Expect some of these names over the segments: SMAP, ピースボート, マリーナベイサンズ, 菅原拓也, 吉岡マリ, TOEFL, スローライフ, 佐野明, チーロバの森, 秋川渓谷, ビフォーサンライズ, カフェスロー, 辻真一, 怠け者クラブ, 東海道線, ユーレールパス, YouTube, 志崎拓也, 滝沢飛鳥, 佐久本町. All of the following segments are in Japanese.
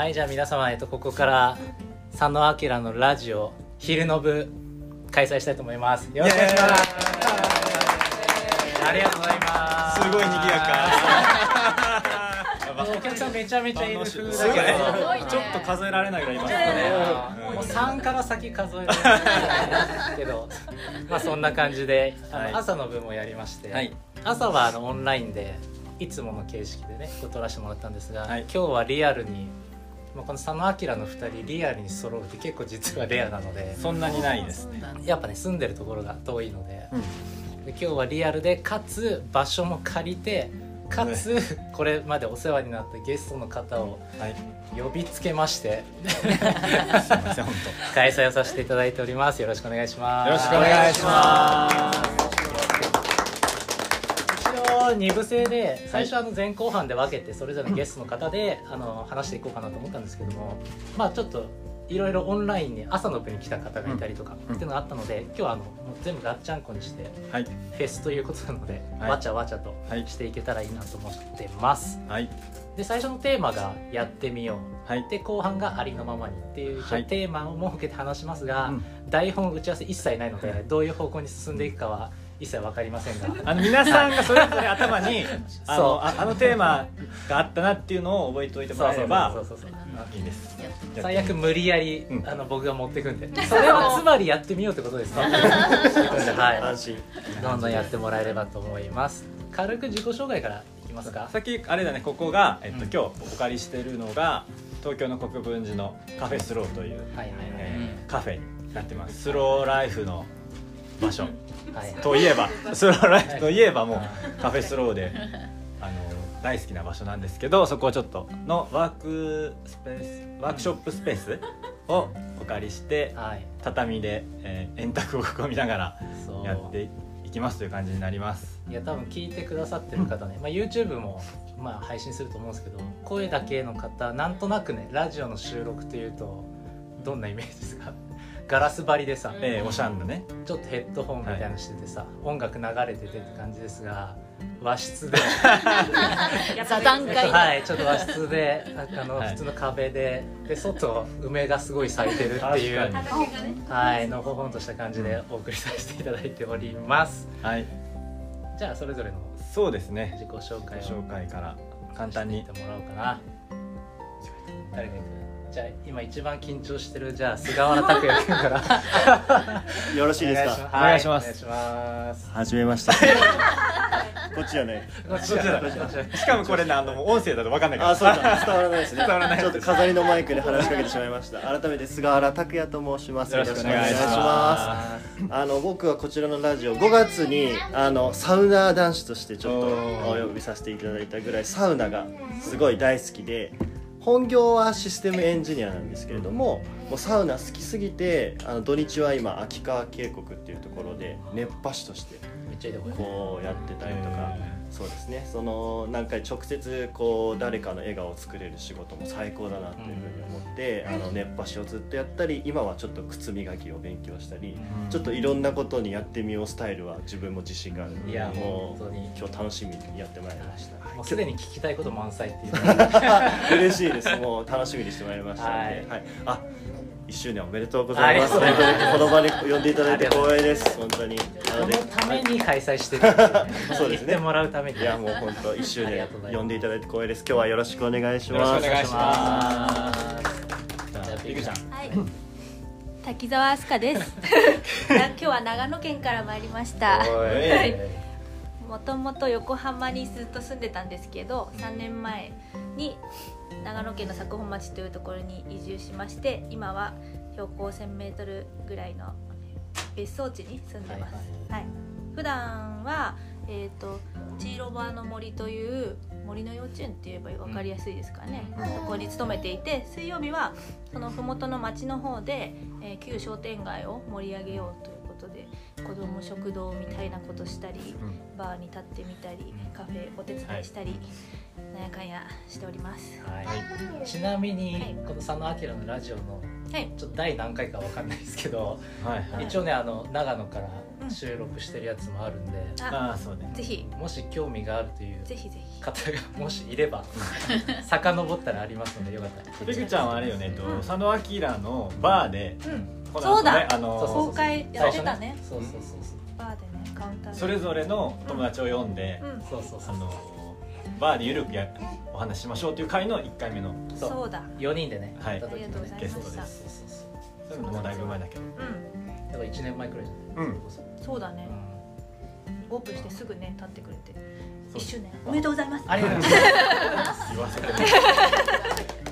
はい、じゃあ皆様、ここから佐野明のラジオ昼の部開催したいと思います。よろしくお願いします。ありがとうございます。すごい賑やか。お客さんめちゃめちゃいる風だけど、ちょっと数えられないぐらいいましたね。もう3から先数えられないけどまあそんな感じで朝の部もやりまして、朝はオンラインでいつもの形式でね撮らせてもらったんですが、今日はリアルにこの佐野明の2人リアルに揃うって結構実はレアなので、そんなにないですね。やっぱね、住んでるところが遠いの で今日はリアルで、かつ場所も借りて、かつこれまでお世話になったゲストの方を呼びつけまして開催をさせていただいております。よろしくお願いします。よろしくお願いします。一応2部制で最初前後半で分けてそれぞれのゲストの方で話していこうかなと思ったんですけども、まあちょっといろいろオンラインに朝の部に来た方がいたりとかっていうのがあったので、今日は全部ガッチャンコにしてフェスということなので、わちゃわちゃとしていけたらいいなと思ってます。で、最初のテーマがやってみよう、で後半がありのままにっていうテーマを設けて話しますが、台本打ち合わせ一切ないのでどういう方向に進んでいくかは一切分かりませんが、皆さんがそれぞれ頭にあのテーマがあったなっていうのを覚えておいてもらえればいいです。最悪無理やり僕が持っていくんで、それはつまりやってみようってことですねはい、どんどんやってもらえればと思います。軽く自己紹介からいきますか。さっきあれだね、ここが、今日お借りしてるのが東京の国分寺のカフェスローというカフェになってます。スローライフの場所といえば、スローライフといえばもうカフェスローで大好きな場所なんですけど、そこをちょっとのワークショップスペースをお借りして、畳で、円卓を囲みながらやっていきますという感じになります。いや、多分聞いてくださってる方ね、YouTube も配信すると思うんですけど、声だけの方なんとなくね、ラジオの収録というとどんなイメージですか？ガラス張りでさ、おしゃんだね、ちょっとヘッドホンみたいなのしててさ、音楽流れててって感じですが、和室で座談会、ちょっと和室で普通の壁で、外梅がすごい咲いてるっていう、のほほんとした感じでお送りさせていただいております。じゃあそれぞれの自己紹介をから簡単にしてもらおうかな。誰が行く？じゃあ今一番緊張してる、じゃあ菅原拓也君からよろしいですか？お願いします。はじめまして。こっちじゃない、しかもこれね、音声だと分かんないから。あ、そうだ、伝わらないですね。ちょっと飾りのマイクで話しかけてしまいました。改めて菅原拓也と申します。よろしくお願いします。僕はこちらのラジオ5月にサウナ男子としてちょっとお呼びさせていただいたぐらいサウナがすごい大好きで、本業はシステムエンジニアなんですけれども、もうサウナ好きすぎて、土日は今秋川渓谷っていうところで熱波師としてこうやってたりとか、そうですね、そのなんか直接こう誰かの笑顔を作れる仕事も最高だなっていうふうに思って、熱波師をずっとやったり、今はちょっと靴磨きを勉強したり、ちょっといろんなことにやってみようスタイルは自分も自信があるので、もう今日楽しみにやってまいりました。もうすでに聞きたいこと満載っていう嬉しいです。もう楽しみにしてまいりましたので、あ、1周年おめでとうございます。本当にこの場に呼んでいただいて光栄です。本当にこのために開催してるそうですね、言ってもらうために。いや、もう本当1周年呼んでいただいて光栄です。今日はよろしくお願いします。よろしくお願いします。じゃあピクちゃん。滝沢飛鳥です今日は長野県から参りました。もともと横浜にずっと住んでたんですけど、3年前に長野県の佐久本町というところに移住しまして、今は標高 1000m ぐらいの別荘地に住んでます。普段は、チーロバの森という森の幼稚園って言えば分かりやすいですかね、そこに勤めていて、水曜日はその麓の町の方で旧商店街を盛り上げようということで子ども食堂みたいなことしたり、うん、バーに立ってみたり、カフェお手伝いしたり、はい、なんやかんやしております、はい、ちなみに、はい、この佐野明のラジオの、はい、ちょっと第何回か分かんないですけど、はいはい、一応ね長野から収録してるやつもあるんで、うん、ああそうね、ぜひもし興味があるという方がもしいれば遡ったらありますのでよかったら。ペグちゃんはあれよね、うん、佐野明のバーで、うんうんね、そうだ、公開やってたね。そうそうそうそう、バーでね、カウンターでそれぞれの友達を呼んで、うんうん、そうそうそう、バーでゆるくお話しましょうという回の1回目のそうだ、4人でね、はい、ありがとうございました。ゲストです。そうそうそう、もうだいぶ前だけど、うん、だから1年前くらいじゃない、うん、そうだね、うん、オープンしてすぐね、経ってくれて1周年おめでとうございます。ありがとうございます言わせてもらって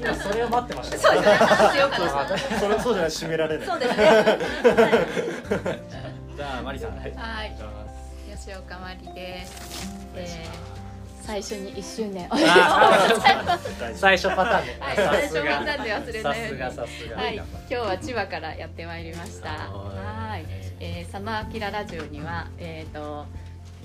今それを待ってました。そうじゃない、締められない。そうですねじゃあマリさん、はい、はい、吉岡マリです。最初に1周年おめでとうございます最初パターンで、はい、最初パターンで忘れないように、はい、今日は千葉からやってまいりました。はい、佐野明ラジオには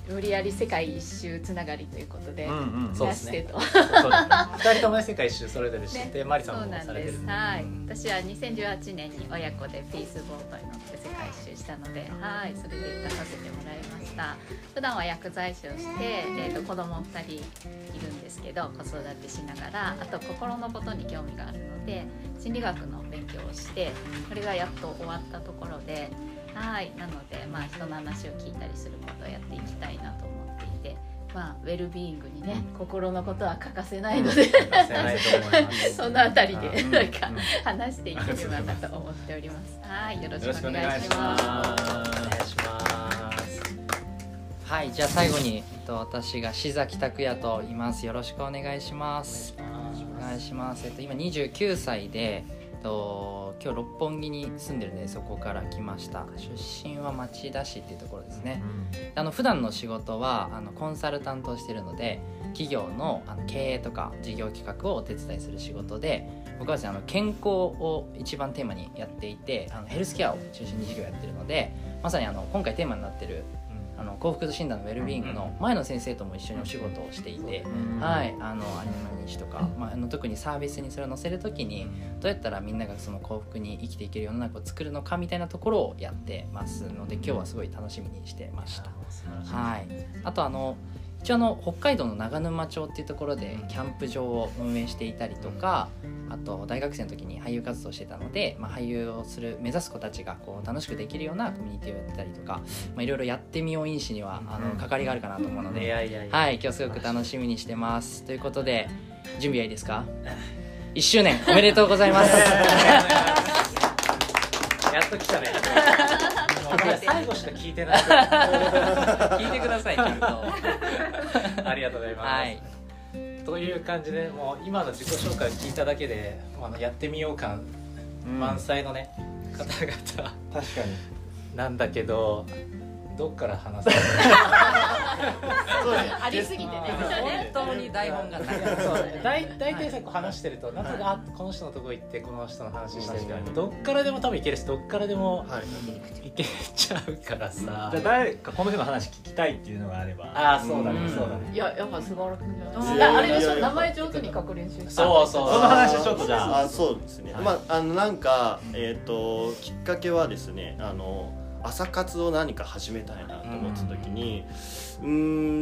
無理やり世界一周つながりということで、うんうん、そうですね、2人とも世界一周それぞれ知って、ね、マリさんもされてるんで、はい、私は2018年に親子でピースボートに乗って世界一周したので、はい、それで出させてもらいました。普段は薬剤師をして、子供2人いるんですけど、子育てしながら、あと心のことに興味があるので心理学の勉強をして、これがやっと終わったところで、はい、なので、まあ、人の話を聞いたりすることをやっていきたいなと思っていて、まあ、ウェルビーイングにね、うん、心のことは欠かせないので、そのあたりでなんか話していければなと思っております。はい、よろしくお願いします。はい、じゃあ最後に、私が志崎拓也と言います。よろしくお願いします。お願いします。今29歳で。今日六本木に住んでるんで、そこから来ました。出身は町田市っていうところですね。普段の仕事はコンサルタントをしてるので、企業の経営とか事業企画をお手伝いする仕事で、僕はですね健康を一番テーマにやっていて、ヘルスケアを中心に事業やってるので、まさに今回テーマになってる幸福度診断のウェルビーイングの前の先生とも一緒にお仕事をしていて、はい、アニメの日誌とか、まあ、特にサービスにそれを載せるときに、どうやったらみんながその幸福に生きていける世の中を作るのかみたいなところをやってますので、今日はすごい楽しみにしてました。はい、あと一応北海道の長沼町っていうところでキャンプ場を運営していたりとか、あと大学生の時に俳優活動してたので、まあ、俳優を目指す子たちがこう楽しくできるようなコミュニティをやったりとか、まあ、いろいろやってみよう因子には関わりがあるかなと思うので、はい、今日すごく楽しみにしてます。ということで、準備はいいですか1周年おめでとうございますやっと来たね最後しか聞いてない聞いてくださいありがとうございます、はい、という感じで、もう今の自己紹介を聞いただけで、やってみよう感満載のね、うん、方々確かになんだけど、どっから話すのありすぎてね、本当に台本がない大体さ、話してるとなんとか、この人のとこ行ってこの人の話してるから、どっからでも多分いけるし、どっからでもいけちゃうからさ、じゃあ誰かこの人の話聞きたいっていうのがあれば、ああそうだね、そうだね、いややっぱ菅原君じゃない、あれでしょ、名前上手に書く練習、そうそう、その話ちょっとじゃあ、そうですね、まあなんかきっかけはですね、朝活を何か始めたいなと思った時に、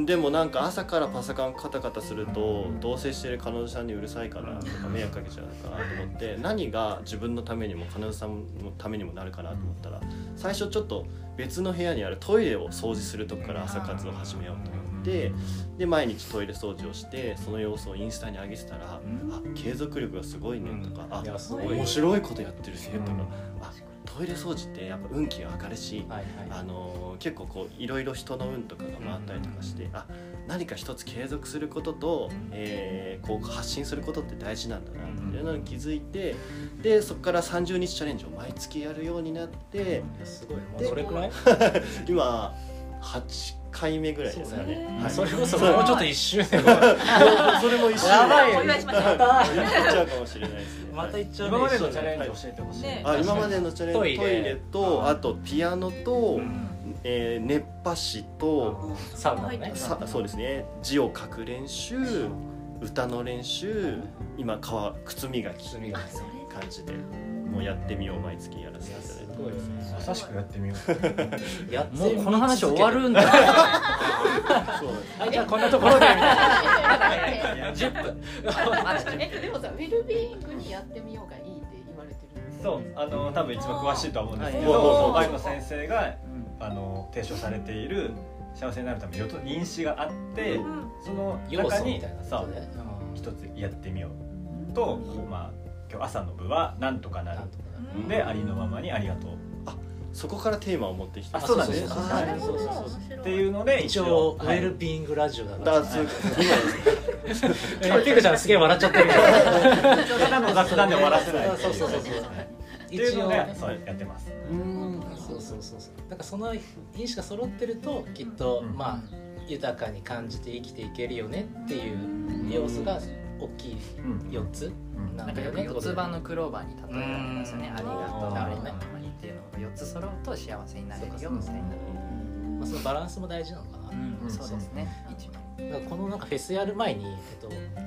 でもなんか朝からパソコンカタカタすると、同棲してる彼女さんにうるさいからとか迷惑かけちゃうかなと思って、何が自分のためにも彼女さんのためにもなるかなと思ったら、最初ちょっと別の部屋にあるトイレを掃除するとこから朝活を始めようと思って、で毎日トイレ掃除をして、その様子をインスタに上げてたら、あ、継続力がすごいねとか、あ、面白いことやってるねとか、あ、トイレ掃除ってやっぱ運気が上がるし、はいはい、結構こういろいろ人の運とかが回ったりとかして、あ、何か一つ継続することと、こう発信することって大事なんだなっていうのに気づいて、でそこから30日チャレンジを毎月やるようになって、すごい、どれくらい今8回目ぐらいですかね。はい、それこそもうちょっと1周年それも1周年やばいよ、ね、っちゃうかもしれないですね。また一応、ね、今までのチャレンジ教えてほしい、ね、あ、今までのチャレンジ、トイレと、あとピアノと、熱波師とサウナ、ね、そうですね、字を書く練習、歌の練習、今靴磨きという感じでもうやってみよう、毎月やらせていただいて、そうですね、優しくやってみようやってもうこの話終わるんだそうじゃあこんなところでみたいな10分でもさ、ウェルビーイングにやってみようがいいって言われてるんですよね。そう、多分一番詳しいとは思うんですけど、愛の先生が提唱されている幸せになるための因子があって、うん、その中にさ、一つやってみようと、まあ、今日朝の部はなんとかなるで、ありのままにありがとう、あ、そこからテーマを持ってきて、あ、そうなんです、っていうので一応ウェルビーイングラジオだから、ピクちゃんすげえ笑っちゃってるただの雑談で終わらせないっていうのでやってます。だからその因子が揃ってるときっと、まあ、豊かに感じて生きていけるよねっていう要素が大きい4つなんだよね。4つ葉のクローバーに例えられますよね。ありがとう、ありがとうっていうのが4つ揃うと幸せになれるよみたいな、まあ、そのバランスも大事なのかな。そうですね。だからこのなんかフェスやる前に、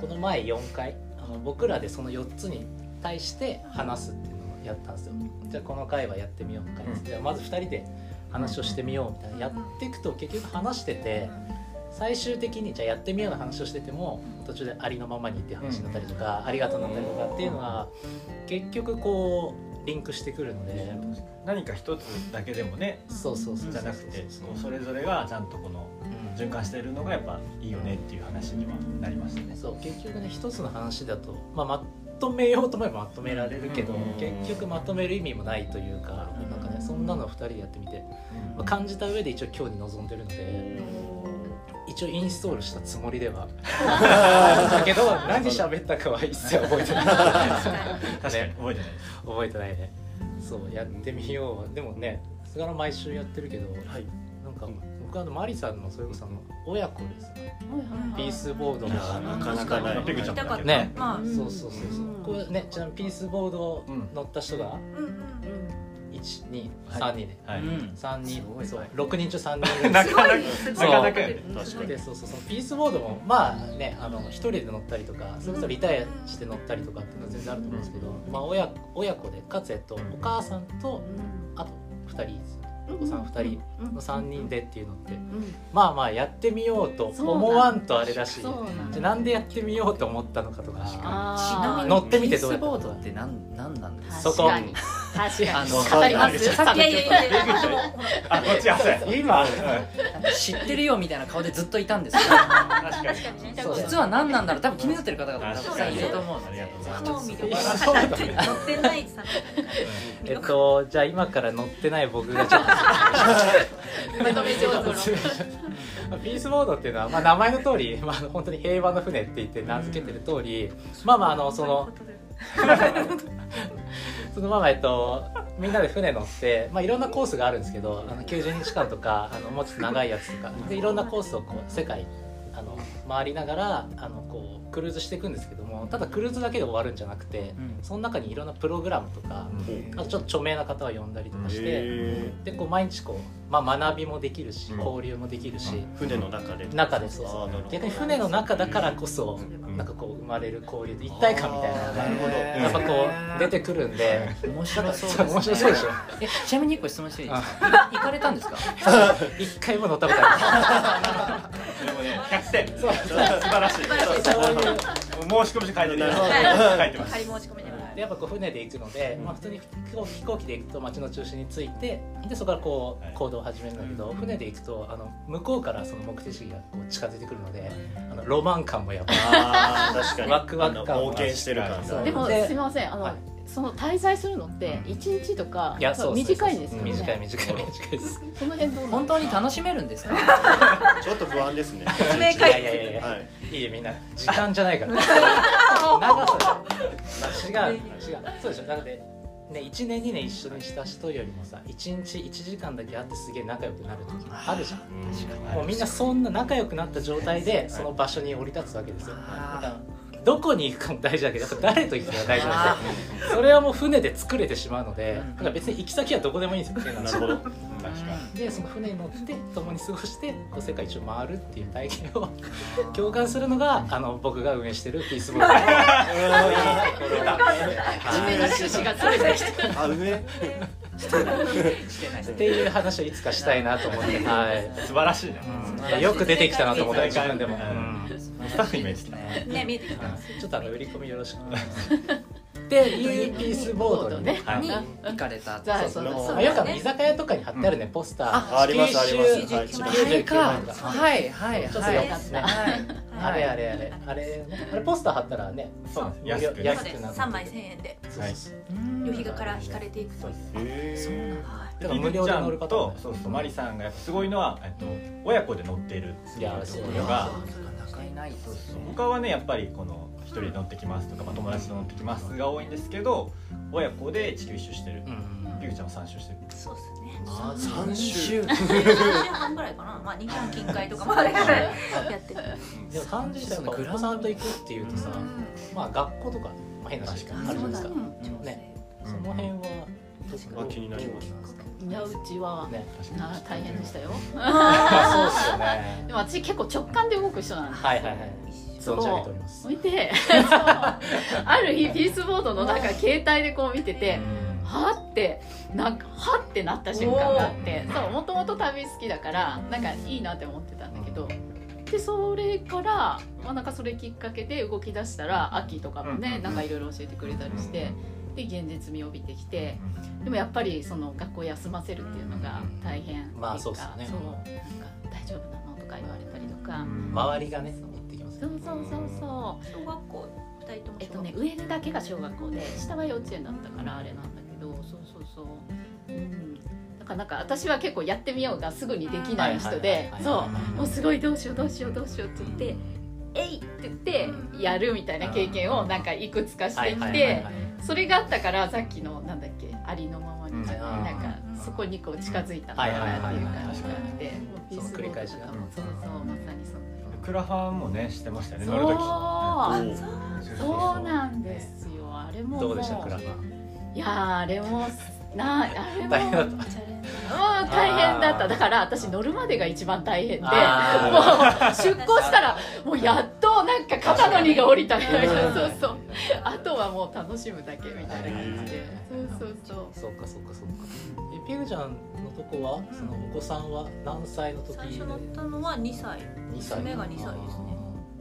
この前4回僕らでその4つに対して話すっていうのをやったんですよ。じゃあこの回はやってみようかって、まず2人で話をしてみようみたいな、やっていくと結局話してて、最終的にじゃあやってみようの話をしてても途中でありのままにっていう話になったりとか、ありがとうになったりとかっていうのが結局こうリンクしてくるので、何か一つだけでもね、じゃなくてそれぞれがちゃんとこの循環しているのがやっぱいいよねっていう話にはなりましたね。そう結局ね、一つの話だと、まあ、まとめようと思えばまとめられるけど、結局まとめる意味もないというか、なんかね、そんなの2人でやってみて、まあ、感じた上で一応今日に臨んでるので、一応インストールしたつもりではだけど何喋ったかは一切覚えてない確かに覚えてない覚えてないね。そうやってみよう。でもね、菅野毎週やってるけど、はい、なんか僕マリさんのそれこそ親子ですね、ピースボードがなかなかない、そうこれね、ちなみにピースボード乗った人が1、2、3人ね、3人、そう6人中3人なかなかで、そうピースボードもまあね、一人で乗ったりとか、それこそリタイアして乗ったりとかっていうのは全然あると思うんですけど、まあ親子でかつお母さんとあと2人、お子さん2人の3人でっていうのって、まあまあやってみようと思わんとあれだし、じゃなんでやってみようと思ったのかとか、乗ってみてどうやったのか、ピースボードって何なんですか。そこ確かに語ります。今知ってるよみたいな顔でずっといたんですよ。実は何なんだろう、多分気になってる方が多分いると思うので、乗ってないさ。じゃあ今から乗ってない僕がちょっとピースボードっていうのは、まあ、名前の通り、まあ、本当に平和の船って言って名付けてる通り、まあまあそのそのままみんなで船乗って、まあ、いろんなコースがあるんですけど、90日間とかもうちょっと長いやつとかで、いろんなコースをこう世界回りながらこうクルーズしていくんですけども、ただクルーズだけで終わるんじゃなくて、その中にいろんなプログラムとか、あとちょっと著名な方を呼んだりとかして、でこう毎日こう、まあ、学びもできるし交流もできるし、船の中でそう逆に船の中だからこそなんかこう生まれる交流で一体感みたいなのがやっぱこう出てくるんで、面白そうですね。ちなみに1個質問していいですか。行かれたんですか。1回も乗ったことあります。でもね、100点、素晴らしい。申し込み書いてます。仮申し込みでやっぱこう船で行くので、まあ普通に飛行機で行くと街の中心に着いて、でそこからこう行動を始めるんだけど、船で行くと向こうからその目的地がこう近づいてくるので、ロマン感もやっぱ確かにワクワク感、冒険してる感じ。でもすみません、その滞在するのって1日とか短いんですよね。短いです。その辺どう本当に楽しめるんですか。ちょっと不安ですね。いいえ、みんな時間じゃないから。長さ違う。そうでしょ。なのでね、1年2年一緒にした人よりもさ、1日1時間だけ会ってすげえ仲良くなる時あるじゃん。もうみんなそんな仲良くなった状態でその場所に降り立つわけですよ。どこに行くかも大事だけど、誰と行くかが大事なんですよ。それはもう船で作れてしまうので、別に行き先はどこでもいいんですよ。なるほど。でその船に乗って共に過ごしてこう世界一を回るっていう体験を共感するのが僕が運営してるピースボール。梅の趣旨がそれできてる。あ、梅してないっていう話をいつかしたいなと思って、はい、素晴らしいな、よく出てきたなと思った自分でも、スタッフに見えてきたね、見えてきた、ちょっと売り込みよろしくで、いうピースボードに行かれた。よく居酒屋とかに貼ってあるね、ポスター。ありますあります。はいはいはい。あれポスター貼ったらね、安くなる。3枚1,000円で。旅費から引かれていくと。だから無料で乗る方と、そうマリさんがすごいのは親子で乗っているっていうところが。他はねやっぱりこの。一人で乗ってきますとか、友達と乗ってきますが多いんですけど、親子で地球一周してる。ピグちゃんは3周してる。そうですね。3周。3週半ぐらいかな。まあ日本近海とかまでやってる。でも3時代のグラさんと行くっていうとさ、まあ学校とか変な話があるじゃないですか。ね、その辺は気になります。いや、うちは大変でしたよ。そうですよね。でも私結構直感で動く人なんです。はいはいはい。そう見てある日ピースボードの中携帯でこう見ててはーってなんかはーってなった瞬間があって、もともと旅好きだからなんかいいなって思ってたんだけど、でそれから、まあ、なんかそれきっかけで動き出したら秋とかもねなんかいろいろ教えてくれたりして、で現実味を帯びてきて、でもやっぱりその学校休ませるっていうのが大変っていうか、大丈夫なのとか言われたりとか、周りがね。そう小学校2人とも上だけが小学校で下は幼稚園だったからあれなんだけど、そう、だからなんか私は結構やってみようがすぐにできない人で、そうもうすごいどうしようって言ってえいって言ってやるみたいな経験をなんかいくつかしてきて、それがあったからさっきのなんだっけありのままになんかそこにこう近づいたのかなっていう感じがあって、ピースボードとかもそうまさにそう。クラファンもねしてましたね。乗る時。そうなんですよ。あれもどうでしたクラファン。いやあれもなあれも大変だった。もう大変だった。だから私乗るまでが一番大変で、もう出航したらもうやっとなんか肩の荷が下りたみたいな。そう。あとはもう楽しむだけみたいな感じで。そうかそうか。ピグちゃんのとこはそのお子さんは何歳の時？最初乗ったのは2歳。娘が2歳ですね。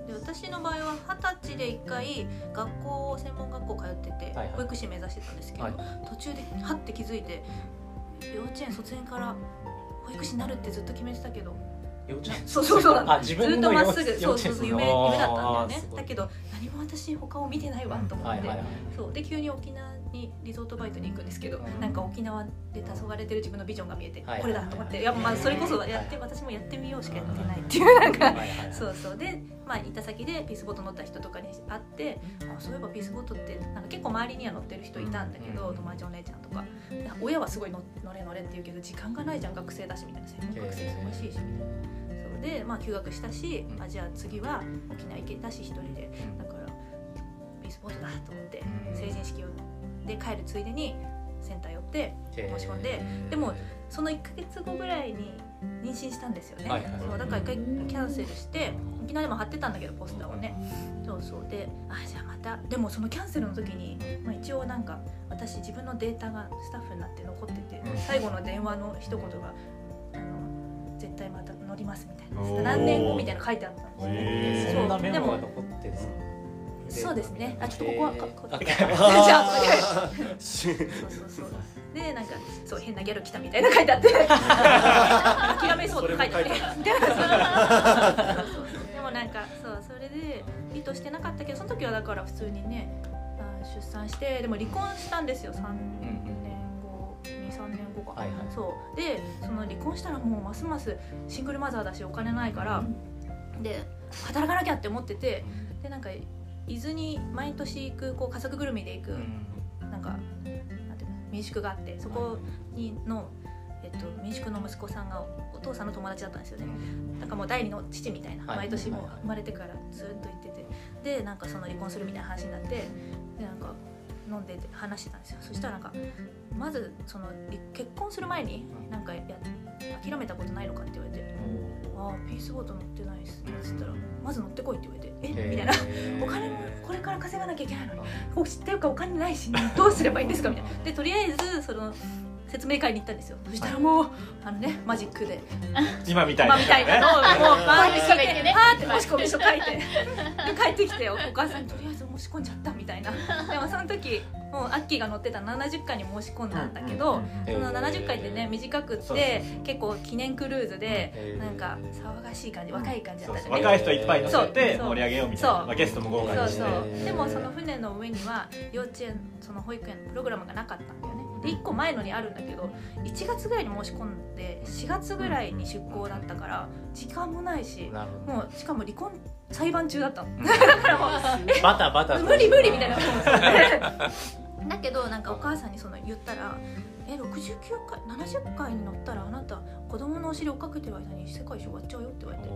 で私の場合は20歳で1回学校専門学校通ってて保育士目指してたんですけど、途中でハッて気づいて、幼稚園卒園から保育士になるってずっと決めてたけど。そうずっとまっすぐ夢だったんだよね。だけど何も私他を見てないわと思って、そうで急に沖縄にリゾートバイトに行くんですけど、なんか沖縄で黄昏れてる自分のビジョンが見えてこれだと思って、いやまあそれこそやって私もやってみようしかやってないっていう、なんかそうでまあ行った先でピースボート乗った人とかに会って、あそういえばピースボートってなんか結構周りには乗ってる人いたんだけど、友達お姉ちゃんとか親はすごい乗れ乗れって言うけど時間がないじゃん、学生だしみたいな、学生忙しいしみたいな。でまあ、休学したし、じゃあ次は沖縄行けたし一人でだからピースボードだと思って成人式で帰るついでにセンター寄って申し込んで、でもその1ヶ月後ぐらいに妊娠したんですよね、そうだから1回キャンセルして、沖縄でも貼ってたんだけどポスターをね、そうでじゃあまたでもそのキャンセルの時に、まあ、一応なんか私自分のデータがスタッフになって残ってて、最後の電話の一言が絶対また乗りますみたいな、何年後みたいな書いてあったんですね。そうだ、メモが残ってる。そうですね。あちょっとここはじゃあそうでなんかそう変なギャル来たみたいな書いてあって、諦めそうって書いてあって、でもなんかそうそれで意図してなかったけど、その時はだから普通にね出産して、でも離婚したんですよ3年後か、そうでその離婚したらもうますますシングルマザーだしお金ないから、で働かなきゃって思ってて、でなんか伊豆に毎年行くこう家族ぐるみで行くなんていうの民宿があって、そこにの、民宿の息子さんがお父さんの友達だったんですよね。なんかもう第二の父みたいな、毎年もう生まれてからずっと行ってて、でなんかその離婚するみたいな話になって、でなんか飲んでて話してたんですよ。そしたらなんかまずその結婚する前になんか諦めたことないのかって言われて、あーピースボート乗ってないですねって言ったら、まず乗ってこいって言われて、えみたいな、お金もこれから稼がなきゃいけないのにっていうかお金ないし、ね、どうすればいいんですかみたいな。でとりあえずその説明会に行ったんですよ。そしたらもうあのねマジックで今みたいな、ね、今みたいなのをもうバーッて、ね、申し込み書書いて帰ってきてお母さんにとりあえず申し込んじゃったみたいな。でもその時もうアッキーが乗ってた70回に申し込んだんだけど、その70回ってね短くって結構記念クルーズでなんか騒がしい感じ、若い感じだったじゃないですか。若い人いっぱい乗せて盛り上げようみたいな、まあ、ゲストも豪華にして、そうでもその船の上には幼稚園その保育園のプログラムがなかったんだよね。で1個前のにあるんだけど1月ぐらいに申し込んで4月ぐらいに出航だったから時間もないし、もうしかも離婚裁判中だったのだからもうバタバタ無理みたいなだけどなんかお母さんにその言ったら、69回70回に乗ったらあなた子供のお尻をかけてる間に世界一終わっちゃうよって言われて、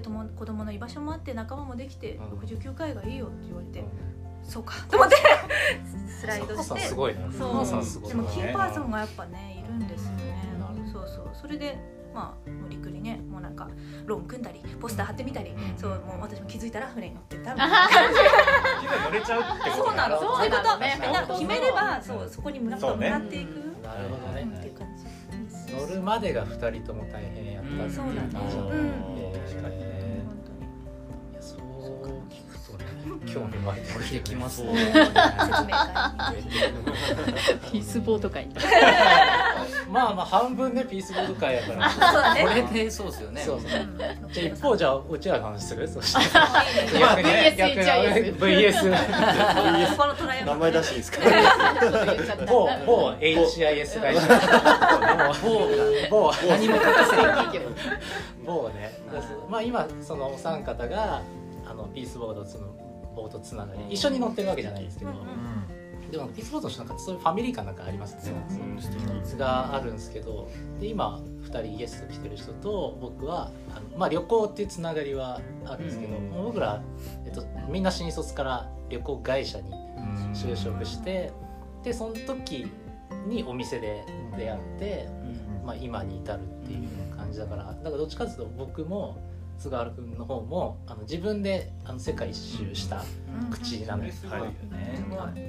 で子供の居場所もあって仲間もできて69回がいいよって言われて、そうかと思ってスライドして、すごい、ね、そうでもキーパーソンがやっぱねいるんですよね。そうそれでまあ無理くりねもうなんかローン組んだりポスター貼ってみたり、そうもう私も気づいたら船に乗ってたみたいな感じ乗れちゃうってことなの。そういうこと、ね、なんか決めればそうそこに向かっていく、なるほどね、っていう感じ。乗るまでが2人とも大変やったっていう感じ。確かにね。興味湧いてきますね。説明会ピースボート会まあ半分ねピースボート会やからこれでそうですよね。じゃあ一方じゃあうちらの話する。そして逆に逆に VS 名前出していいですか。某 HIS 会社某何も書かせないけど某ね。まあ今そのお三方がピースボードボートつながり一緒に乗ってるわけじゃないですけど、でもピースボードの人なんかそういうファミリー感なんかありますね。それがあるんですけど、で今2人ゲスト来てる人と僕はまあ旅行っていうつながりはあるんですけど、もう僕らみんな新卒から旅行会社に就職して、でその時にお店で出会って、まあ、今に至るっていう感じだから、どっちかというと僕も菅原君の方も自分で世界一周した口なのですけど、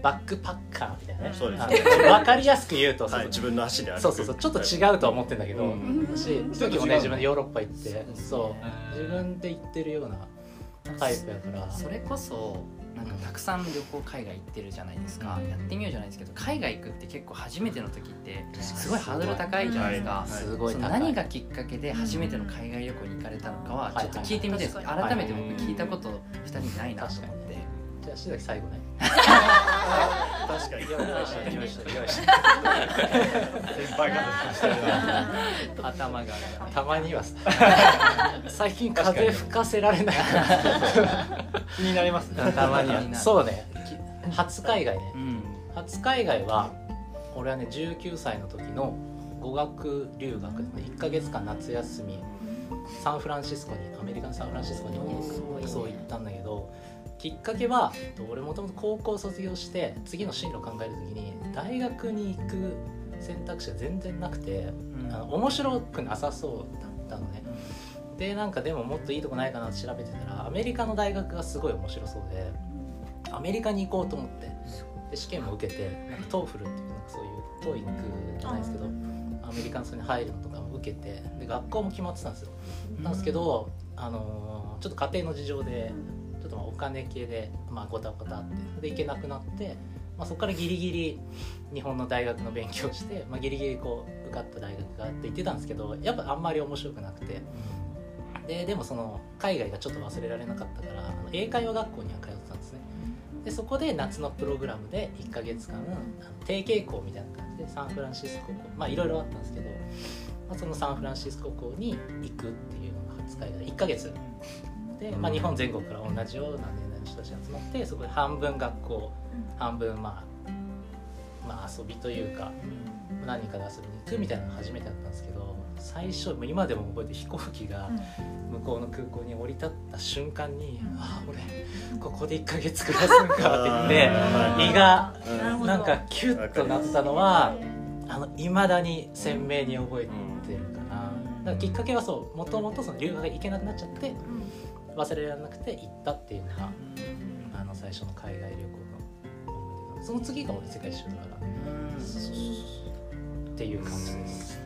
バックパッカーみたいなね、分かりやすく言うと自分の足で歩く、そうちょっと違うとは思ってるんだけど、私時もね自分でヨーロッパ行ってそう自分で行ってるようなタイプやから、それこそなんかたくさん旅行海外行ってるじゃないですか、やってみようじゃないですけど、海外行くって結構初めての時ってすごいハードル高いじゃないですか。すごい高い。何がきっかけで初めての海外旅行に行かれたのかはちょっと聞いてみて、改めて僕聞いたこと2人にないなと思って。じゃあしずき最後ね確かに頭がたまには最近風吹かせられない気になりますね。たまにはそうね。初海外ね、初海外は俺はね19歳の時の語学留学で1ヶ月間夏休みサンフランシスコに、アメリカのサンフランシスコにそう行ったんだけど、きっかけは俺もともと高校卒業して次の進路考える時に大学に行く選択肢が全然なくて、面白くなさそうだったのね。でなんかでももっといいとこないかなって調べてたらアメリカの大学がすごい面白そうでアメリカに行こうと思って、で試験も受けて TOEFL っていうなんかそういう TOEIC じゃないですけどアメリカのそれに入るのとかも受けて、で学校も決まってたんですよ。なんですけどちょっと家庭の事情でちょっとお金系でゴタゴタってで行けなくなって、そこからギリギリ日本の大学の勉強して、ギリギリこう受かった大学があって行ってたんですけど、やっぱあんまり面白くなくて、でもその海外がちょっと忘れられなかったから英会話学校には通ってたんですね。でそこで夏のプログラムで1ヶ月間定期校みたいな感じでサンフランシスコ校、いろいろあったんですけど、そのサンフランシスコ校に行くっていうのが初海外で1ヶ月。で日本全国から同じような年代の人たちが集まって、そこで半分学校半分遊びというか何かで遊びに行くみたいなのが初めてだったんですけど、最初今でも覚えて、飛行機が向こうの空港に降り立った瞬間に、うん、ああ俺ここで1ヶ月暮らすんかって言って胃がなんかキュッとなったのは未だに鮮明に覚えてるかな。だからきっかけはそう、もともと留学が行けなくなっちゃって忘れられなくて行ったっていうのが最初の海外旅行の思い出。その次が俺世界一周だからっていう感じです。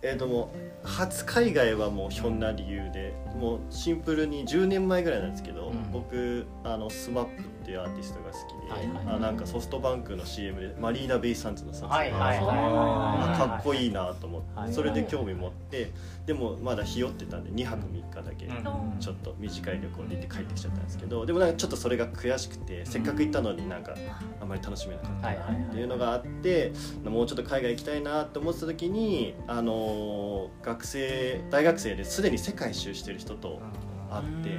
でも初海外はもうひょんな理由で、もうシンプルに10年前ぐらいなんですけど、うん、僕SMAP っていうアーティストが好きで、はいはいはい、なんかソフトバンクの CM でマリーナベイサンズの撮影がかっこいいなと思って、はいはいはい、それで興味持って、はいはい、でもまだ日和ってたんで2泊3日だけちょっと短い旅行に行って帰ってきちゃったんですけど、でもなんかちょっとそれが悔しくて、せっかく行ったのになんかあんまり楽しめなかったなっていうのがあって、もうちょっと海外行きたいなと思ってた時に大学生ですでに世界一周してる人と会って、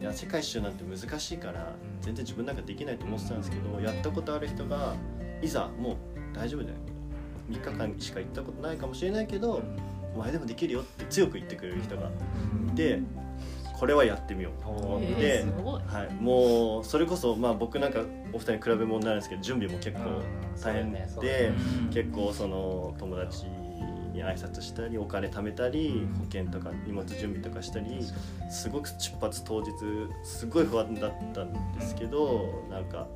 いや世界一周なんて難しいから全然自分なんかできないと思ってたんですけど、やったことある人がいざもう大丈夫だよ、3日間しか行ったことないかもしれないけどお前でもできるよって強く言ってくれる人がいて、これはやってみようと思って、はい、もうそれこそ、まあ、僕なんかお二人に比べ物になるんですけど準備も結構大変で、結構その友達に挨拶したりお金貯めたり保険とか荷物準備とかしたり、すごく出発当日すごい不安だったんですけど、なんか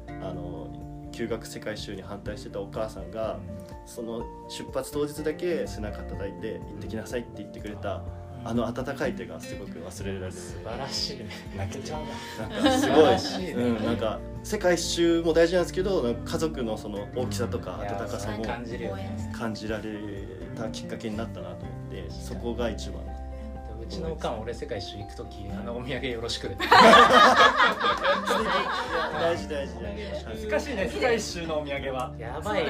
休学世界一周に反対してたお母さんがその出発当日だけ背中叩いて行ってきなさいって言ってくれた温かい手がすごく忘れられる。素晴らしいね。泣けちゃうな。なんかすごい。素晴らしいね。うん、なんか世界一周も大事なんですけど、なんか家族のその大きさとか温かさも感じられたきっかけになったなと思って、そこが一番。うちのおかん、俺世界一周行くとき、お土産よろしくで。大事。難しいね、世界一周のお土産は。やばいよ。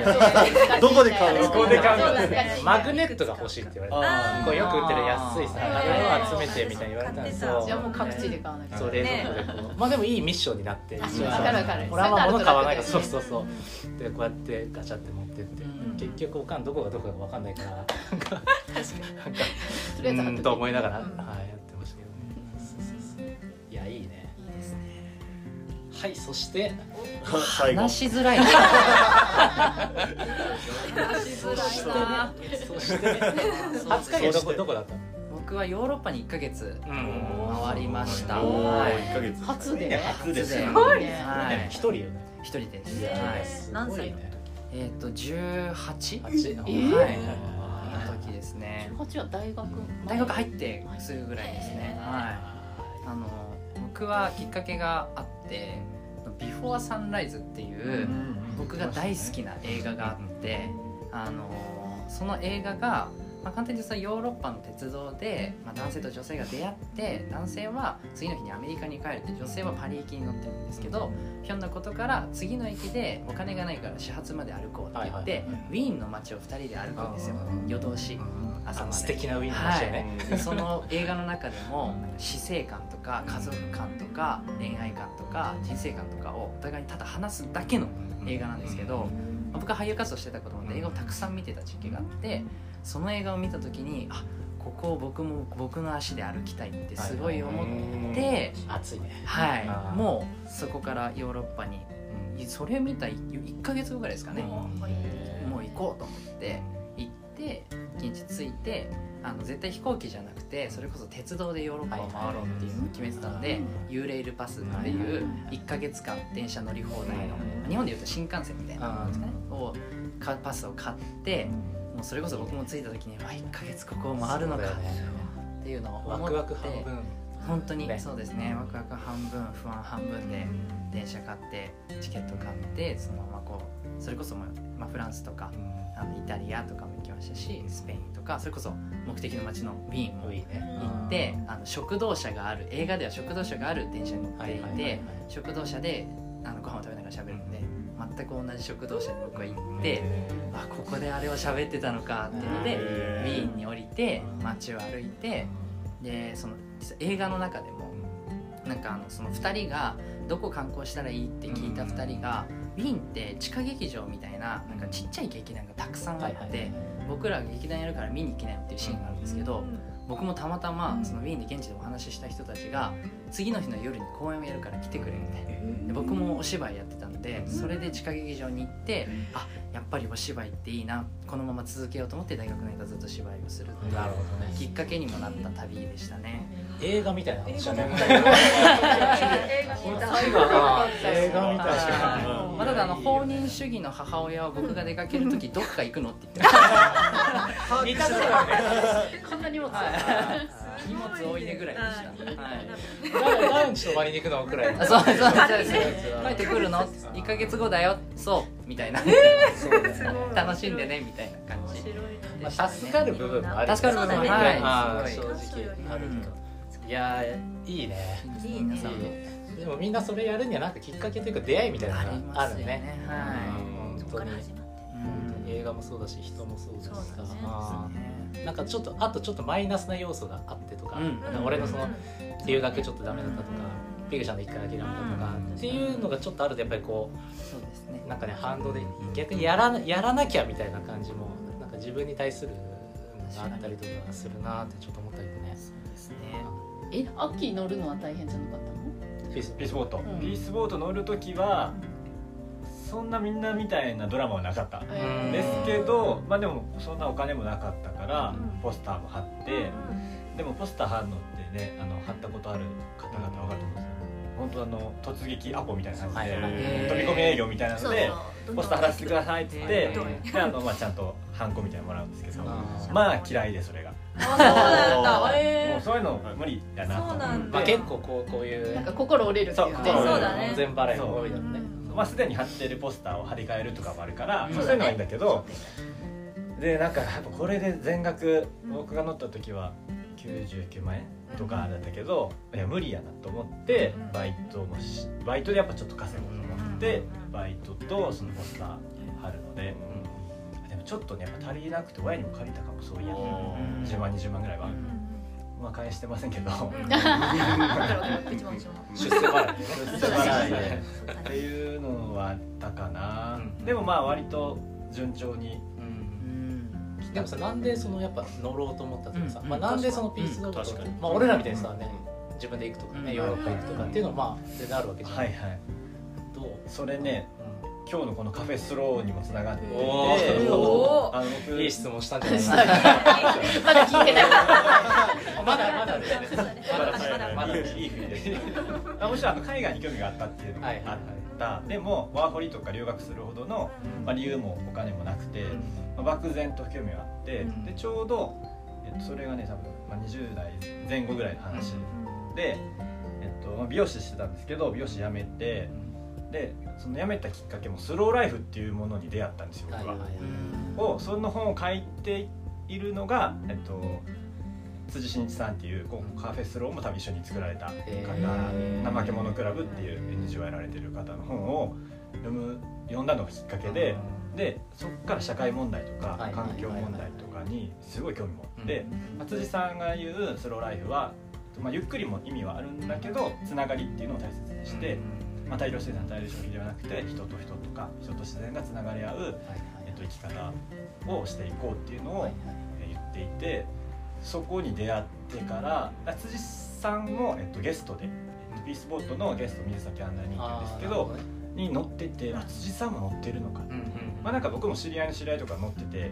どこで買うの？マグネットが欲しいって言われた。こうよく売ってる安いさ、あれを集めてみたいに言われたんですよ。じゃあもう各地で買わなきゃ。そう冷蔵庫でこう。まあでもいいミッションになって。わかる。俺はまあ物買わないから、そう。でこうやってガチャって持ってって。結局おかんどこか分かんないからなんかと思いながら、うん、はい、やってましたけどね。そういやいいですね。はい、そして話しづらいそして初回はどこだったの？僕はヨーロッパに1ヶ月回りました。初で、すごいね。一人よね。一人です。何歳の？18の時ですね。18は大学入ってすぐぐらいですね。はい、僕はきっかけがあって「ビフォーサンライズ」っていう僕が大好きな映画があって、その映画が、まあ、簡単に言うとヨーロッパの鉄道で、まあ、男性と女性が出会って、男性は次の日にアメリカに帰るって、女性はパリ行きに乗ってるんですけど、ひょんなことから次の駅でお金がないから始発まで歩こうって言って、はいはい、ウィーンの街を2人で歩くんですよ。夜通し朝まで。素敵なウィーンの街ね、はい、その映画の中でも死生観とか家族観とか恋愛観とか人生観とかをお互いにただ話すだけの映画なんですけど、僕は俳優活動してたことも映画をたくさん見てた時期があって、その映画を見た時に、あ、ここを僕も僕の足で歩きたいってすごい思って、熱いね。はい、もうそこからヨーロッパに、それ見た1ヶ月後ぐらいですかね、もう行こうと思って行って現地着いて、絶対飛行機じゃなくてそれこそ鉄道でヨーロッパを回ろうっていうのを決めてたので、ユーレールパスっていう1ヶ月間電車乗り放題の、日本でいうと新幹線みたいなのですかね、をパスを買って、もうそれこそ僕も着いた時に1ヶ月ここを回るのかっていうのを思って、ワクワク半分、本当にそうですね、ワクワク半分不安半分で電車買ってチケット買って、そのままこうそれこそ、まあ、フランスとかイタリアとかも行きましたし、スペインとかそれこそ目的の街のウィーンも行って、食堂車がある、映画では食堂車がある電車に乗っていて、はいはいはいはい、食堂車でご飯を食べながら喋るので、全く同じ食堂車に僕は行って、あ、ここであれを喋ってたのかっていうので、ウィーンに降りて街を歩いて、でその実は映画の中でもなんかその2人がどこ観光したらいいって聞いた2人が、ウィーンって地下劇場みたい なんかちっちゃい劇団がたくさんあって、はいはいはい、僕ら劇団やるから見に行けないっていうシーンがあるんですけど、僕もたまたまそのウィーンで現地でお話しした人たちが次の日の夜に公演をやるから来てくれみたいな、で僕もお芝居やってたのでそれで地下劇場に行って、あ、やっぱりお芝居っていいな、このまま続けようと思って大学の間ずっと芝居をするっていう、なるほど、ね、きっかけにもなった旅でしたね。映画みたいな話じゃないですか。映画みたいな。まあ、ただ放任主義の母親は僕が出かけるときどっか行くのって言ってました。こんな荷物。荷物置いてぐらいでした。はい。ラウンジと割りに行くのくらい。そうそうそう。帰ってくるの？1ヶ月後だよ。そうみたいな。楽しんでねみたいな感じ。助かる部分もある。助かる部分もある。正直あるか。いやいいね。いいね。でもみんなそれやるにはなんかきっかけというか出会いみたいなのがあるね。ね、はい。そこから始まって。映画もそうだし人もそうだしさ、ね、なんかちょっとあとちょっとマイナスな要素があってとか、うん、なんか俺のその留学ちょっとダメだったとか、ピグちゃんの一回諦めたとか、っていうのがちょっとあるとやっぱりこう、そうですね、なんかね反動で逆にやらなきゃみたいな感じもなんか自分に対するのがあったりとかするなってちょっと思ったりとね。そうですね。秋乗るのは大変じゃなかったの？ピースボート、うん、ピースボート乗るときはそんなみんなみたいなドラマはなかったですけど、まあでもそんなお金もなかったからポスターも貼って、でもポスター貼るのってね、貼ったことある方々分かると思うんですよ。本当突撃アポみたいな感じで、飛び込み営業みたいなのでポスター貼らせてくださいって言って、でまあちゃんとハンコみたいなのもらうんですけど、まあ嫌いでそれが。もうそういうの無理だなと思って、まあ、結構こういうなんか心折れるっていうね。そうだね。全払いが多いのね。まあ、すでに貼ってるポスターを貼り替えるとかもあるから、そういうのはいいんだけど、でなんかやっぱこれで全額、僕が乗った時は99万円とかだったけど、いや無理やなと思ってバイトでやっぱちょっと稼ごうと思って、バイトとそのポスター貼るので、でもちょっとねやっぱ足りなくて親にも借りたかも、そういや10万20万ぐらいは。まあ、返してませんけど出世払いねっていうのはあったかな、うん、でもまあ割と順調に、でもさ、なんでそのやっぱ乗ろうと思ったとかさ、まあ、なんでそのピースボートとか、まあ、俺らみたいにさ、ね、自分で行くとかね、ヨーロッパ行くとかっていうのはまあ全然あるわけじゃない、はいはい、どうそれね、今日のこのカフェスローにもつながっていて、いい質問したんじゃないですか。まだ聞いてない。まだですね。まだいいふうにですね。もちろん海外に興味があったっていうのもあった。はいはい、でもワーホリとか留学するほどの、まあ、理由もお金もなくて、まあ、漠然と興味があって、でちょうど、それがね多分、まあ、20代前後ぐらいの話で、美容師してたんですけど美容師辞めて。でその辞めたきっかけもスローライフっていうものに出会ったんですよ、僕は。その本を書いているのが、辻真一さんっていうカフェスローも多分一緒に作られた方、怠け者クラブっていう NGO やられてる方の本を読んだのがきっかけで、でそこから社会問題とか環境問題とかにすごい興味持って、辻さんが言うスローライフは、まあ、ゆっくりも意味はあるんだけどつながりっていうのを大切にして、まあ、大量生産大量消費ではなくて人と人とか人と自然がつながり合う、生き方をしていこうっていうのを言っていて、そこに出会ってから、辻さんもゲストでピースボートのゲスト水崎アンナに行ったんですけどに乗ってて、辻さんも乗ってるのか、まあなんか僕も知り合いの知り合いとか乗ってて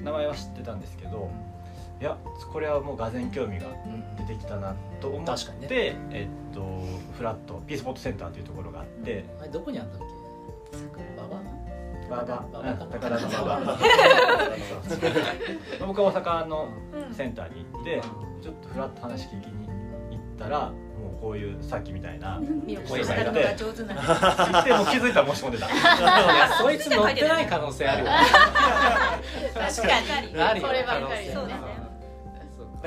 名前は知ってたんですけど、いやこれはもうがぜん興味が出てきたなと思って、フラットピースボートセンターというところがあって、あれどこにあったっけ？ババ僕は大阪のセンターに行って、ちょっとフラット話聞きに行ったら、もうこういうさっきみたいな声が出て、上手なでも気づいたら申し込んでた。そいつ乗ってない可能性あるよ。確かに。そればっかりそうだね。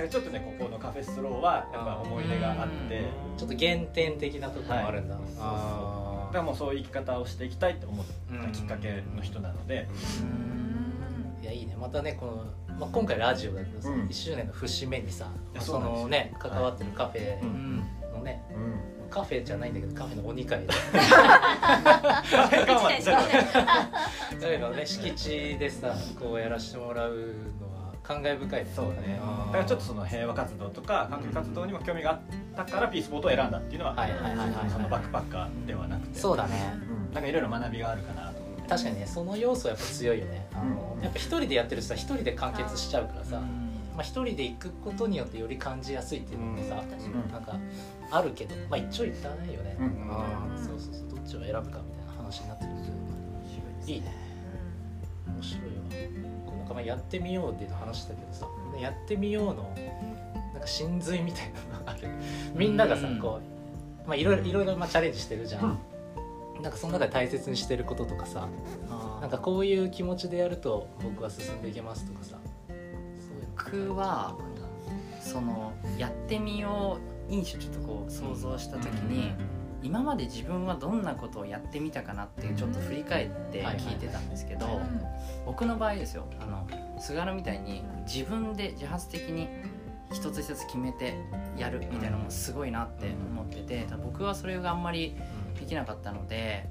ちょっとね、ここのカフェスローはやっぱ思い出があって、ちょっと原点的なところもあるんだ、はい、そうそう、だからもうそういう生き方をしていきたいと思ったきっかけの人なので、いやいいね、またねこの、まあ、今回ラジオだけどさ、1周年の節目にさ、そのね関わってるカフェのね、カフェじゃないんだけどカフェのお2階でだけどね、敷地でさこうやらせてもらうのは感慨深いですね。そうね、だからちょっとその平和活動とか環境活動にも興味があったからピースボートを選んだっていうのは、そのバックパッカーではなくて、そうだね、なんかいろいろ学びがあるかなと思って。確かにね、その要素はやっぱ強いよね。やっぱ一人でやってるとさ一人で完結しちゃうからさ、まあ、一人で行くことによってより感じやすいっていうのもさ、なんかあるけど、まあ一応言ったらないよね、そうそうそう、どっちを選ぶかみたいな話になってるけど、いいね、面白いわ。なんかまあやってみようっていう話だけどさ、やってみようのなんか真髄みたいなのがある。みんながさこう、まあ、いろいろまあチャレンジしてるじゃん、なんかその中で大切にしてることとかさ、なんかこういう気持ちでやると僕は進んでいけますとかさ。僕はそのやってみよう飲酒ちょっとこう想像した時に、今まで自分はどんなことをやってみたかなっていうちょっと振り返って聞いてたんですけど、僕の場合ですよ、すがるみたいに自分で自発的に一つ一つ決めてやるみたいなのもすごいなって思ってて、僕はそれがあんまりできなかったので、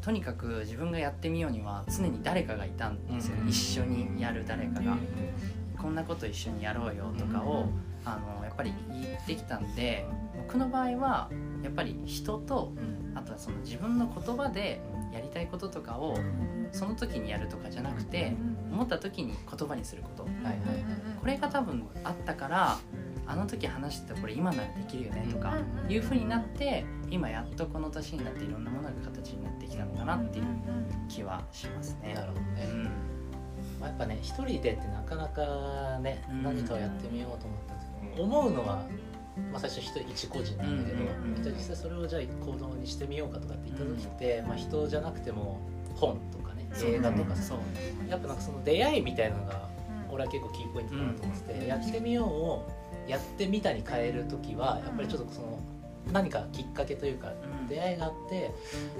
とにかく自分がやってみようには常に誰かがいたんですよ、一緒にやる誰かが、こんなこと一緒にやろうよとかを、やっぱり言ってきたんで、僕の場合はやっぱり人と、あとはその自分の言葉でやりたいこととかをその時にやるとかじゃなくて、思った時に言葉にすること、これが多分あったから、あの時話してたこれ今ならできるよねとかいう風になって、今やっとこの年になっていろんなものが形になってきたのかなっていう気はしますね。なるほどね、やっぱね、一人でってなかなかね、何かをやってみようと思ったんですけど、思うのは、まあ、最初一個人なんだけど、実際それをじゃあ行動にしてみようかとかって言った時って、まあ、人じゃなくても本とかね、映画とかさ、やっぱなんかその出会いみたいなのが俺は結構キーポイントだなと思ってて、やってみようをやってみたに変える時はやっぱりちょっとその何かきっかけというか出会いがあって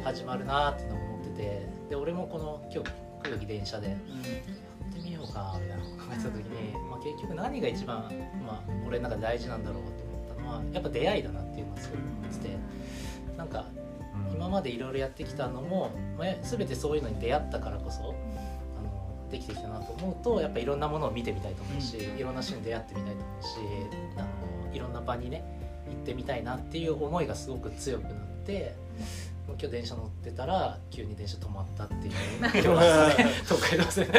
始まるなっていうのを思ってて、で俺もこの今日来る時電車で、かみたいなのを考えた時に、まあ、結局何が一番、まあ、俺の中で大事なんだろうと思ったのはやっぱ出会いだなっていうのをすごい思ってて、なんか今までいろいろやってきたのも、まあ、全てそういうのに出会ったからこそできてきたなと思うと、やっぱいろんなものを見てみたいと思うし、いろんな人に出会ってみたいと思うし、いろんな場にね行ってみたいなっていう思いがすごく強くなって、今日電車乗ってたら急に電車止まったっていう東海道線っ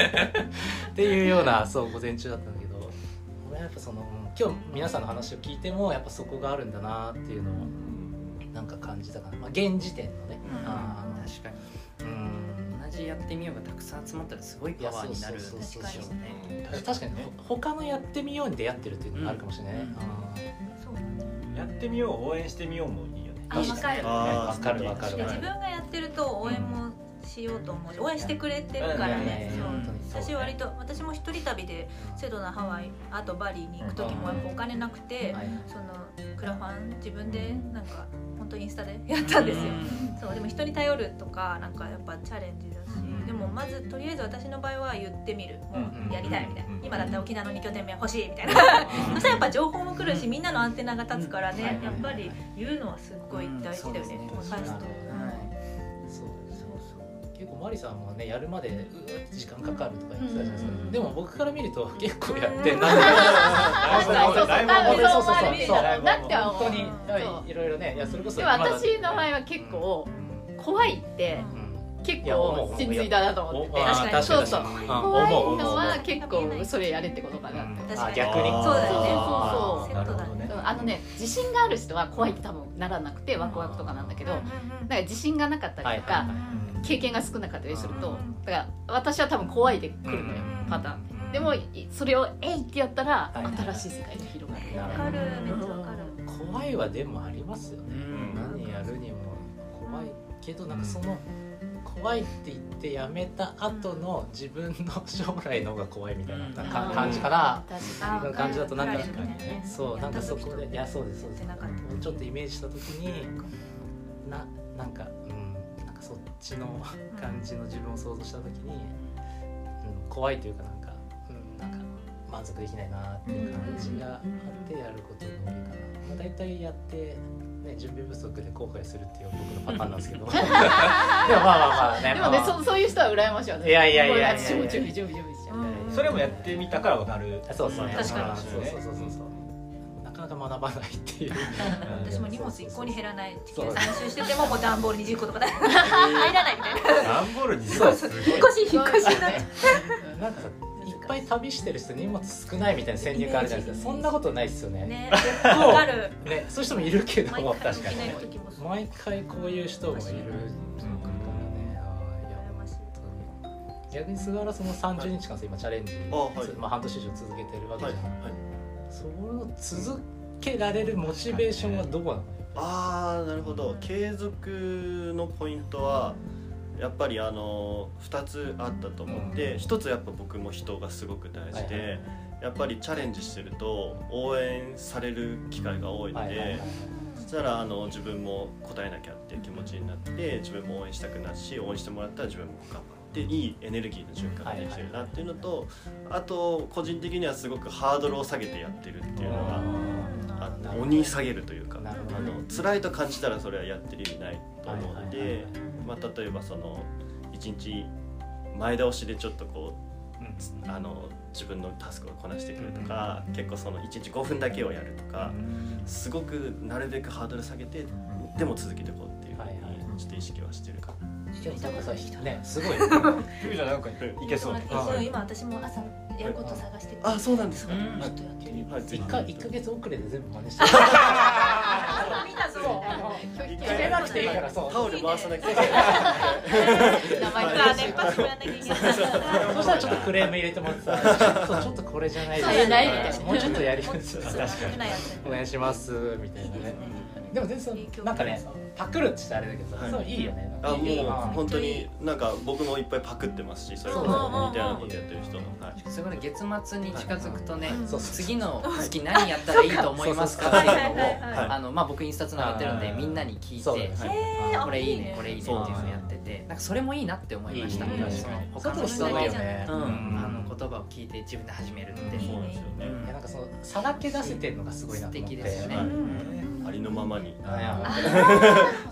ていうような、そう午前中だったんだけど、俺はやっぱその今日皆さんの話を聞いてもやっぱそこがあるんだなっていうのをなんか感じたかな、まあ、現時点のね、確かに、同じやってみようがたくさん集まったらすごいパワーになるでしょうね。確かに他のやってみように出会ってるっていうのがあるかもしれない、やってみよう応援してみようもいいよ。分かる。自分がやってると応援もしようと思うし、応援してくれてるからね。私割と、私も一人旅でセドナ、ハワイ、あとバリに行く時もやっぱお金なくて、そのクラファン自分でなんか本当インスタでやったんですよ。そうでも人に頼るとかなんかやっぱチャレンジだし、でもまずとりあえず私の場合は言ってみる、やりたいみたいな、今だったら沖縄の2拠点目欲しいみたいなそしたらやっぱ情報も来るし、みんなのアンテナが立つからね、やっぱり言うのはすっごい大事だよね。結構マリさんもね、やるまでうーって時間かかるとか言ってたじゃないですか、でも僕から見ると結構やってなんだって本当にいろいろね。それこそ私の場合は結構怖いって結構真髄だなと思ってて、そうそう、怖いのは結構それやれってことかなって。逆にそうだよね、自信がある人は怖いって多分ならなくてワクワクとかなんだけど、なんか自信がなかったりとか経験が少なかったりすると、だから私は多分怖いで来るのよパターンで。もそれをえいってやったら新しい世界が広がる。わかる、めっちゃわかる。怖いはでもありますよね、何やるにも怖いけど、なんかその怖いって言ってやめた後の自分の将来の方が怖いみたいな感じから、感じだとなんかそう、なんかそこで、いやそうですそうです、ちょっとイメージした時になんかそっちの感じの自分を想像した時に怖いというかなんか満足できないなっていう感じがあって、やることが多いかな。だい対やって、ね、準備不足で後悔するっていう僕のパターンなんですけどでもまあまあまあね、でもね、まあまあ、そういう人は羨ましい私。いやいやいや、私も準備しちゃう。それもやってみたから分かる。そうそう、ね、確かにそうなかなか学ばないっていう私も荷物一向に減らない。地球3周してても段ボール20個とか入らないみたいな。段ボール20個すごい。引っ越しになっちゃう。なんかいっぱい旅してる人荷物少ないみたいな先入観あるじゃないですか。そんなことないですよね。ね、わかる。ね、そういう人もいるけど、確かにね。毎回こういう人もいる。逆に菅原その30日間今チャレンジ、まあ半年以上続けてるわけじゃない。それを続けられるモチベーションはどこなの？ああ、なるほど。継続のポイントはやっぱり2つあったと思って、1つやっぱ僕も人がすごく大事で、はいはい、やっぱりチャレンジしてると応援される機会が多いので、はいはいはい、そしたら自分も応えなきゃっていう気持ちになって自分も応援したくなるし、応援してもらったら自分も頑張る。でいいエネルギーの循環ができてるなっていうのと、はいはい、あと個人的にはすごくハードルを下げてやってるっていうのがあって、鬼下げるというか、辛いと感じたらそれはやってる意味ないと思うので、はいはいはい、まあ、例えばその1日前倒しでちょっとこう、自分のタスクをこなしてくるとか、結構その1日5分だけをやるとか、すごくなるべくハードル下げてでも続けていこうっていうふうにちょっと意識はしてるかな。ね、すごい。ゆうちゃんなんかいけそう。今私も朝やること探してて。あ、そうなんですか。ちょっとやってみます。1ヶ月遅れで全部真似してる。みんなそう。決めなくていいからそう。タオル回さなきゃいけない。熱波しなきゃいけない。そしたらちょっとクレーム入れてもらってさ、ちょっとこれじゃないですか。もうちょっとやります。確かに。お願いしますみたいなね。でも全然なんかね。パクるって言ったらあれだけど、はい、そういいよね。あ、もう本当になんか僕もいっぱいパクってますし、それも似たようなことやってる人の、はい、すごい月末に近づくとね、はい、次の月何やったらいいと思いますかっていうのをまあ僕インスタつながってるんでみんなに聞いて、はい、これいいねこれいいねっていうのをやってて、なんかそれもいいなって思いました。他の人の言葉を聞いて自分で始めるって、そうですよね。なんかそのさらけ出せてるのがすごいなと思って、素敵ですよね。ありのままに。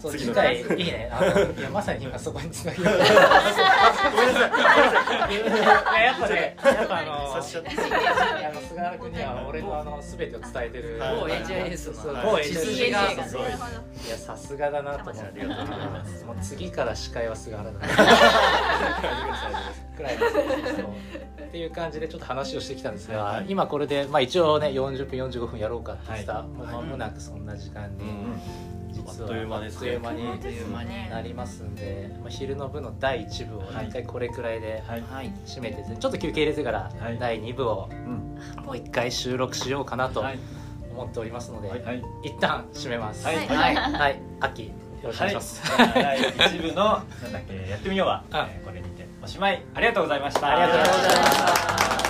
そう、次回いいね。いやまさに今そこに繋ぎます。ごめんなさい。やっぱね、菅原君には俺の全てを伝えてる。もう AJS の。もう AJS がすごい。いやさすがだなと思って。もう次から司会は菅原だ。くらいです。っていう感じでちょっと話をしてきたんですが、今これでまあ一応ね40分45分やろうかって言った。もう間もなくそんな時間に。実はあっという間ですね。になりますんで、まあ、昼の部の第1部を一回これくらいで締めてですね、ちょっと休憩入れてから第2部をもう一回収録しようかなと思っておりますので、はい、一旦締めます。はい、はいはい、秋よろしくお願いします。はい、第1部のなんだっけやってみようはこれにておしまい。ありがとうございました。ありがとうございました。